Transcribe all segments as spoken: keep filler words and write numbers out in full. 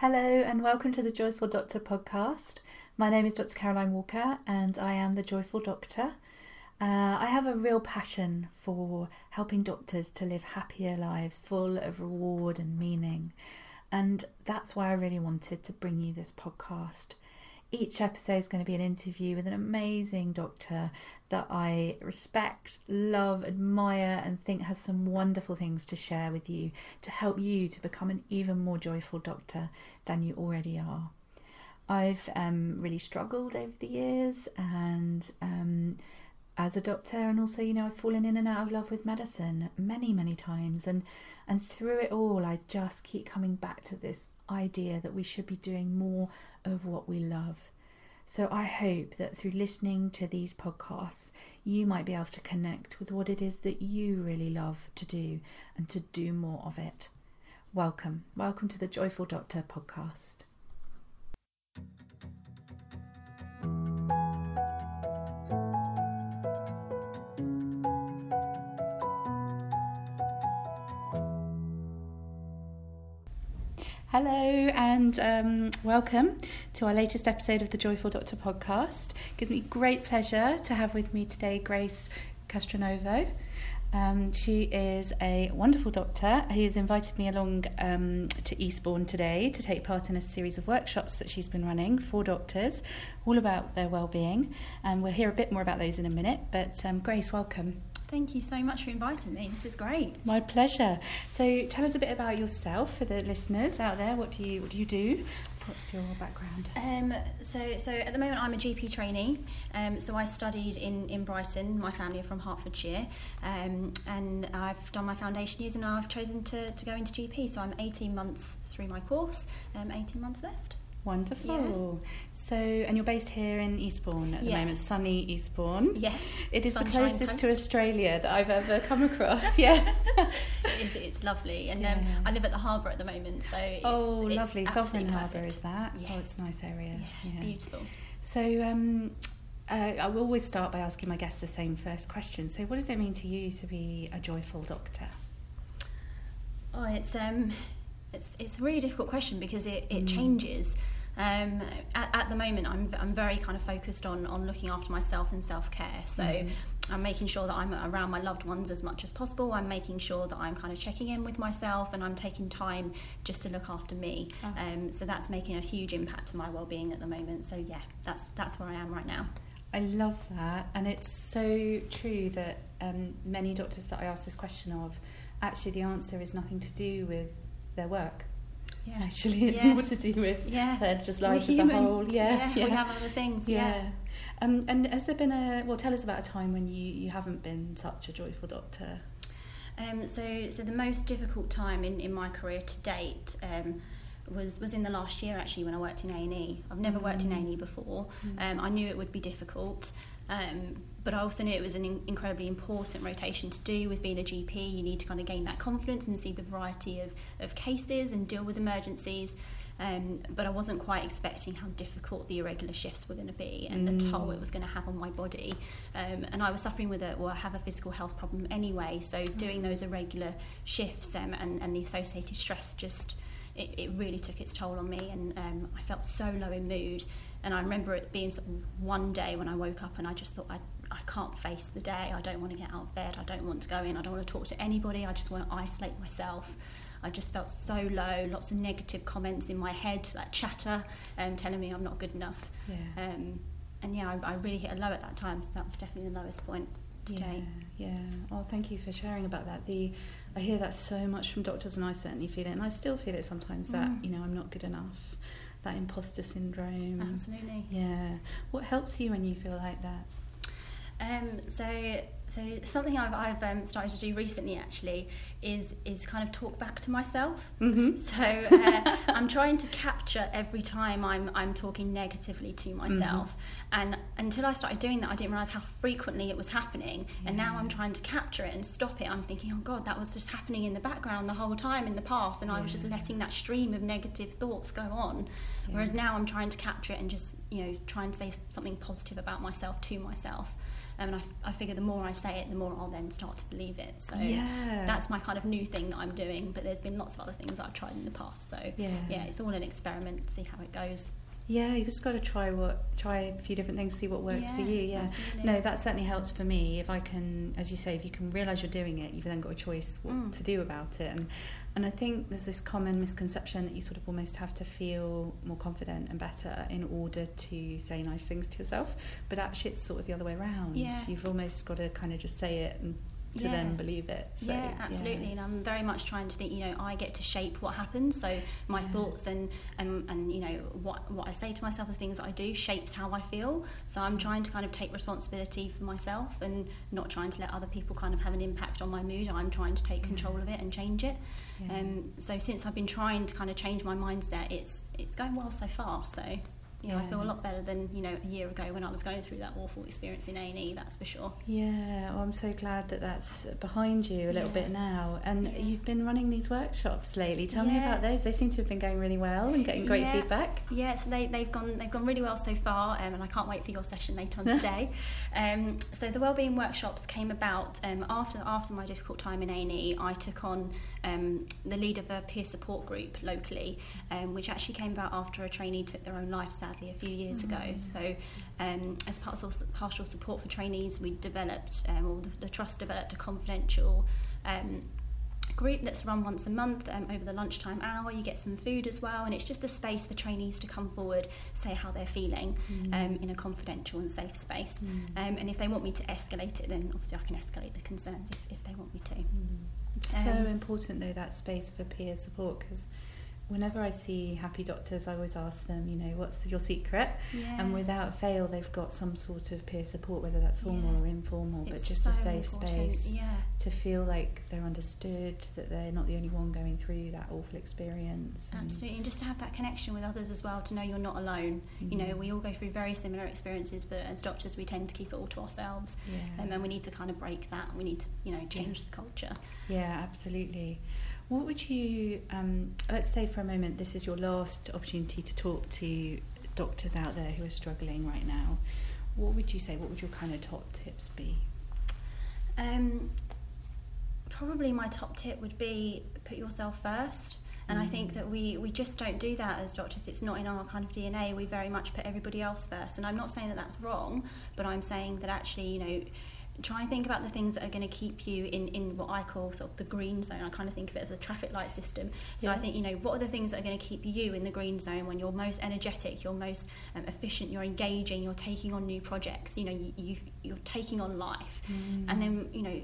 Hello and welcome to the Joyful Doctor podcast. My name is Doctor Caroline Walker and I am the Joyful Doctor. Uh, I have a real passion for helping doctors to live happier lives full of reward and meaning. And that's why I really wanted to bring you this podcast. Each episode is going to be an interview with an amazing doctor that I respect, love, admire, and think has some wonderful things to share with you to help you to become an even more joyful doctor than you already are. I've um, really struggled over the years and um, as a doctor, and also, you know, I've fallen in and out of love with medicine many, many times. And, and through it all, I just keep coming back to this idea that we should be doing more of what we love. So I hope that through listening to these podcasts, you might be able to connect with what it is that you really love to do and to do more of it. Welcome. Welcome to the Joyful Doctor podcast. Hello and um, welcome to our latest episode of the Joyful Doctor podcast. It gives me great pleasure to have with me today Grace Castronovo. Um, she is a wonderful doctor who's invited me along um, to Eastbourne today to take part in a series of workshops that she's been running for doctors, all about their wellbeing. And we'll hear a bit more about those in a minute, but um, Grace, welcome. Thank you so much for inviting me. This is great. My pleasure. So tell us a bit about yourself for the listeners out there. What do you what do you do? What's your background? Um, so so at the moment I'm a G P trainee. Um, so I studied in, in Brighton. My family are from Hertfordshire. Um, and I've done my foundation years and I've chosen to, to go into G P. So I'm eighteen months through my course, um, eighteen months left. Wonderful. Yeah. So, and you're based here in Eastbourne at the yes. moment, sunny Eastbourne. Yes. It is Sunshine the closest Coast. To Australia that I've ever come across. Yeah. it is, it's lovely. And yeah. um, I live at the harbour at the moment, so it's Oh, it's lovely. Sovereign Harbour is that? Yes. Oh, it's a nice area. Yeah, yeah. Beautiful. So, um, uh, I will always start by asking my guests the same first question. So, what does it mean to you to be a joyful doctor? Oh, it's um it's it's a really difficult question because it, it mm. changes. Um, at, at the moment, I'm I'm very kind of focused on, on looking after myself and self-care. So mm. I'm making sure that I'm around my loved ones as much as possible. I'm making sure that I'm kind of checking in with myself and I'm taking time just to look after me. Oh. Um, so that's making a huge impact to my well-being at the moment. So yeah, that's that's where I am right now. I love that. And it's so true that um, many doctors that I ask this question of, actually the answer is nothing to do with their work. Yeah. Actually, it's yeah. more to do with yeah. their just life as a whole. Yeah. yeah, we have other things. Yeah. yeah. Um, and has there been a? Well, tell us about a time when you, you haven't been such a joyful doctor. Um. So, so the most difficult time in, in my career to date. Um. was was in the last year actually when I worked in A and E. I've never worked mm. in A and E before. Mm. Um, I knew it would be difficult, um, but I also knew it was an in- incredibly important rotation to do. With being a G P, you need to kind of gain that confidence and see the variety of, of cases and deal with emergencies. Um, but I wasn't quite expecting how difficult the irregular shifts were going to be and mm. the toll it was going to have on my body. Um, and I was suffering with a, well, I have a physical health problem anyway, so mm. doing those irregular shifts um, and, and the associated stress just... It, it really took its toll on me, and um, I felt so low in mood. And I remember it being sort of one day when I woke up and I just thought, I I can't face the day. I don't want to get out of bed. I don't want to go in. I don't want to talk to anybody. I just want to isolate myself. I just felt so low, lots of negative comments in my head, that chatter, um, telling me I'm not good enough. Yeah. Um, and yeah, I, I really hit a low at that time, so that was definitely the lowest point to yeah, date. Yeah. Oh, thank you for sharing about that. The I hear that so much from doctors, and I certainly feel it, and I still feel it sometimes, that mm. you know, I'm not good enough, that imposter syndrome. Absolutely. Yeah. What helps you when you feel like that? Um, so, so something I've I've um, started to do recently actually is is kind of talk back to myself. Mm-hmm. So uh, I'm trying to capture every time I'm I'm talking negatively to myself, mm-hmm. and until I started doing that, I didn't realise how frequently it was happening. Yeah. And now I'm trying to capture it and stop it. I'm thinking, oh God, that was just happening in the background the whole time in the past, and yeah. I was just letting that stream of negative thoughts go on. Yeah. Whereas now I'm trying to capture it and just, you know, trying to say something positive about myself to myself. Um, and I, I figure the more I say it, the more I'll then start to believe it. So yeah. that's my kind of new thing that I'm doing, but there's been lots of other things I've tried in the past. So yeah, yeah it's all an experiment, see how it goes. Yeah, you've just got to try what try a few different things, see what works yeah, for you. Yeah, absolutely. No, that certainly helps for me. If I can, as you say, if you can realise you're doing it, you've then got a choice what mm. to do about it. And and I think there's this common misconception that you sort of almost have to feel more confident and better in order to say nice things to yourself. But actually, it's sort of the other way around. Yeah. You've almost got to kind of just say it and to yeah. then believe it. So, yeah, absolutely. Yeah. And I'm very much trying to think, you know, I get to shape what happens. So my yeah. thoughts and, and, and, you know, what, what I say to myself, the things that I do shapes how I feel. So I'm trying to kind of take responsibility for myself and not trying to let other people kind of have an impact on my mood. I'm trying to take control yeah. of it and change it. Yeah. Um, so since I've been trying to kind of change my mindset, it's it's going well so far. So, you know, yeah. I feel a lot better than, you know, a year ago when I was going through that awful experience in A and E, that's for sure. Yeah, well, I'm so glad that that's behind you a little yeah. bit now. And yeah. you've been running these workshops lately. Tell yes. me about those. They seem to have been going really well and getting great yeah. feedback. Yes, they, they've gone they've gone really well so far, um, and I can't wait for your session later on today. Um, so the wellbeing workshops came about um, after after my difficult time in A and E. I took on um, the lead of a peer support group locally, um, which actually came about after a trainee took their own life, sadly, a few years mm-hmm. ago. So um, as part of partial support for trainees, we developed, um, or the, the trust developed a confidential um, group that's run once a month um, over the lunchtime hour. You get some food as well, and it's just a space for trainees to come forward, say how they're feeling mm. um, in a confidential and safe space. Mm. Um, and if they want me to escalate it, then obviously I can escalate the concerns if, if they want me to. Mm. It's um, so important, though, that space for peer support, because whenever I see happy doctors, I always ask them, you know, what's your secret? Yeah. And without fail, they've got some sort of peer support, whether that's formal yeah. or informal, it's but just so a safe important. space yeah. to feel like they're understood, that they're not the only one going through that awful experience. And absolutely, and just to have that connection with others as well, to know you're not alone. Mm-hmm. You know, we all go through very similar experiences, but as doctors, we tend to keep it all to ourselves. Yeah. Um, and we need to kind of break that. We need to, you know, change yeah. the culture. Yeah, absolutely. What would you, um, let's say for a moment, this is your last opportunity to talk to doctors out there who are struggling right now. What would you say, what would your kind of top tips be? Um, probably my top tip would be put yourself first. And I think that we, we just don't do that as doctors. It's not in our kind of D N A. We very much put everybody else first. And I'm not saying that that's wrong, but I'm saying that actually, you know, try and think about the things that are going to keep you in, in what I call sort of the green zone. I kind of think of it as a traffic light system. So yeah. I think, you know, what are the things that are going to keep you in the green zone when you're most energetic, you're most um, efficient, you're engaging, you're taking on new projects, you know, you, you, you're taking on life. Mm. And then, you know,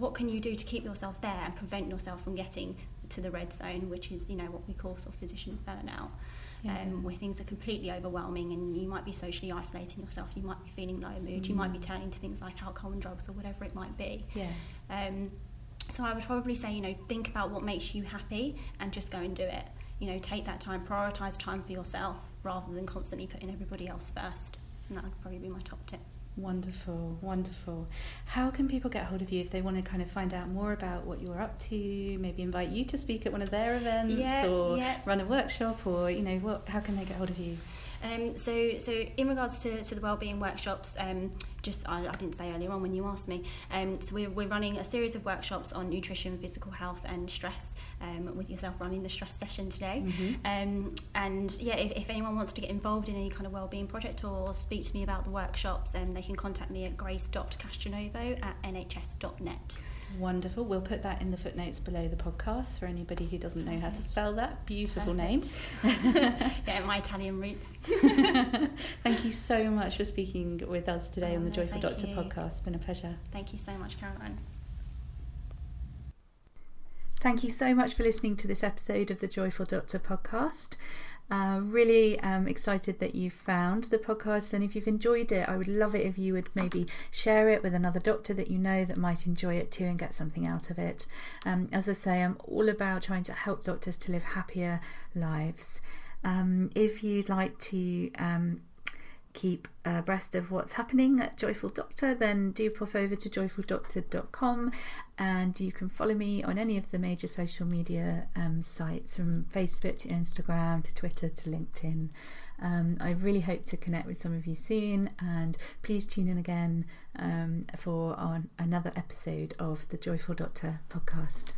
what can you do to keep yourself there and prevent yourself from getting to the red zone, which is, you know, what we call sort of physician burnout. Yeah. Um, where things are completely overwhelming and you might be socially isolating yourself, you might be feeling low mood, mm. you might be turning to things like alcohol and drugs or whatever it might be. Yeah. Um, so I would probably say, you know, think about what makes you happy and just go and do it. You know, take that time, prioritise time for yourself rather than constantly putting everybody else first. And that would probably be my top tip. Wonderful, wonderful. How can people get hold of you if they want to kind of find out more about what you're up to, maybe invite you to speak at one of their events yeah, or yeah. run a workshop or, you know, what? How can they get hold of you? Um, so, so in regards to, to the wellbeing workshops, um, just I, I didn't say earlier on when you asked me. Um, so we're, we're running a series of workshops on nutrition, physical health, and stress. Um, with yourself running the stress session today, mm-hmm. um, and yeah, if, if anyone wants to get involved in any kind of wellbeing project or speak to me about the workshops, um, they can contact me at grace dot castronovo at n h s dot net. Wonderful. We'll put that in the footnotes below the podcast for anybody who doesn't know Perfect. how to spell that beautiful Perfect. name. Yeah, my Italian roots. Thank you so much for speaking with us today oh, on the Joyful Doctor you. podcast. It's been a pleasure. Thank you so much, Caroline. Thank you so much for listening to this episode of the Joyful Doctor podcast. Uh, really um, excited that you found the podcast, and if you've enjoyed it, I would love it if you would maybe share it with another doctor that you know that might enjoy it too and get something out of it. Um, as I say, I'm all about trying to help doctors to live happier lives. Um, if you'd like to um, keep abreast of what's happening at Joyful Doctor, then do pop over to joyful doctor dot com, and you can follow me on any of the major social media um, sites, from Facebook to Instagram to Twitter to LinkedIn. Um, I really hope to connect with some of you soon, and please tune in again um, for our, another episode of the Joyful Doctor podcast.